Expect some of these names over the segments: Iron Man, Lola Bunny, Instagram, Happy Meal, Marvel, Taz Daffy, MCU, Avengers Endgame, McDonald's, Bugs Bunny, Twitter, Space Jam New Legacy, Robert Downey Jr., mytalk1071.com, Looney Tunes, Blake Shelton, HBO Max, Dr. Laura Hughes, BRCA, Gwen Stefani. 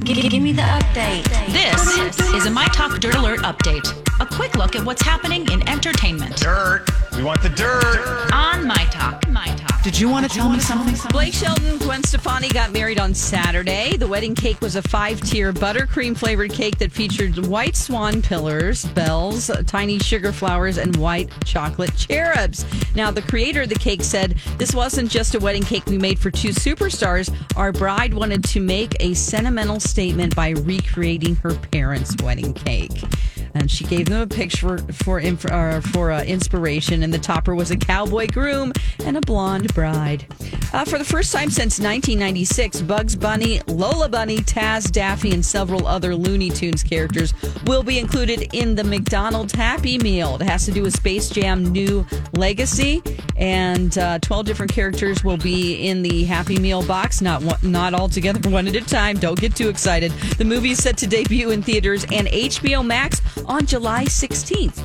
Give me the update. This is a My Talk Dirt Alert update. A quick look at what's happening in entertainment. Dirt. We want the dirt. On My Talk. Did you want to tell me something? Blake Shelton, Gwen Stefani got married on Saturday. The wedding cake was a 5-tier buttercream-flavored cake that featured white swan pillars, bells, tiny sugar flowers, and white chocolate cherubs. Now, the creator of the cake said, "This wasn't just a wedding cake we made for two superstars. Our bride wanted to make a sentimental statement by recreating her parents' wedding cake." And she gave them a picture for inspiration, and the topper was a cowboy groom and a blonde bride. For the first time since 1996, Bugs Bunny, Lola Bunny, Taz Daffy, and several other Looney Tunes characters will be included in the McDonald's Happy Meal. It has to do with Space Jam New Legacy, and 12 different characters will be in the Happy Meal box, not all together, one at a time. Don't get too excited. The movie is set to debut in theaters and HBO Max on July 16th.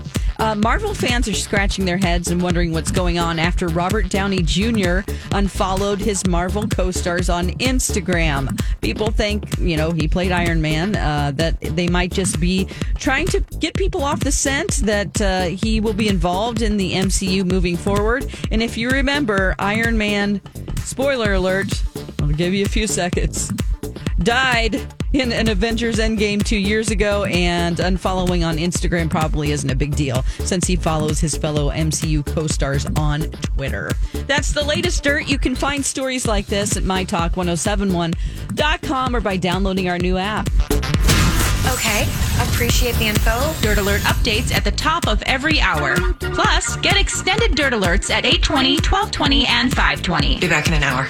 Marvel fans are scratching their heads and wondering what's going on after Robert Downey Jr. unfollowed his Marvel co-stars on Instagram. People think, he played Iron Man, that they might just be trying to get people off the scent that he will be involved in the MCU moving forward. And if you remember, Iron Man, spoiler alert, I'll give you a few seconds, died in an Avengers Endgame 2 years ago, and unfollowing on Instagram probably isn't a big deal since he follows his fellow MCU co-stars on Twitter. That's the latest dirt. You can find stories like this at mytalk1071.com or by downloading our new app. Okay, appreciate the info. Dirt Alert updates at the top of every hour. Plus, get extended Dirt Alerts at 8:20, 12:20, and 5:20. Be back in an hour.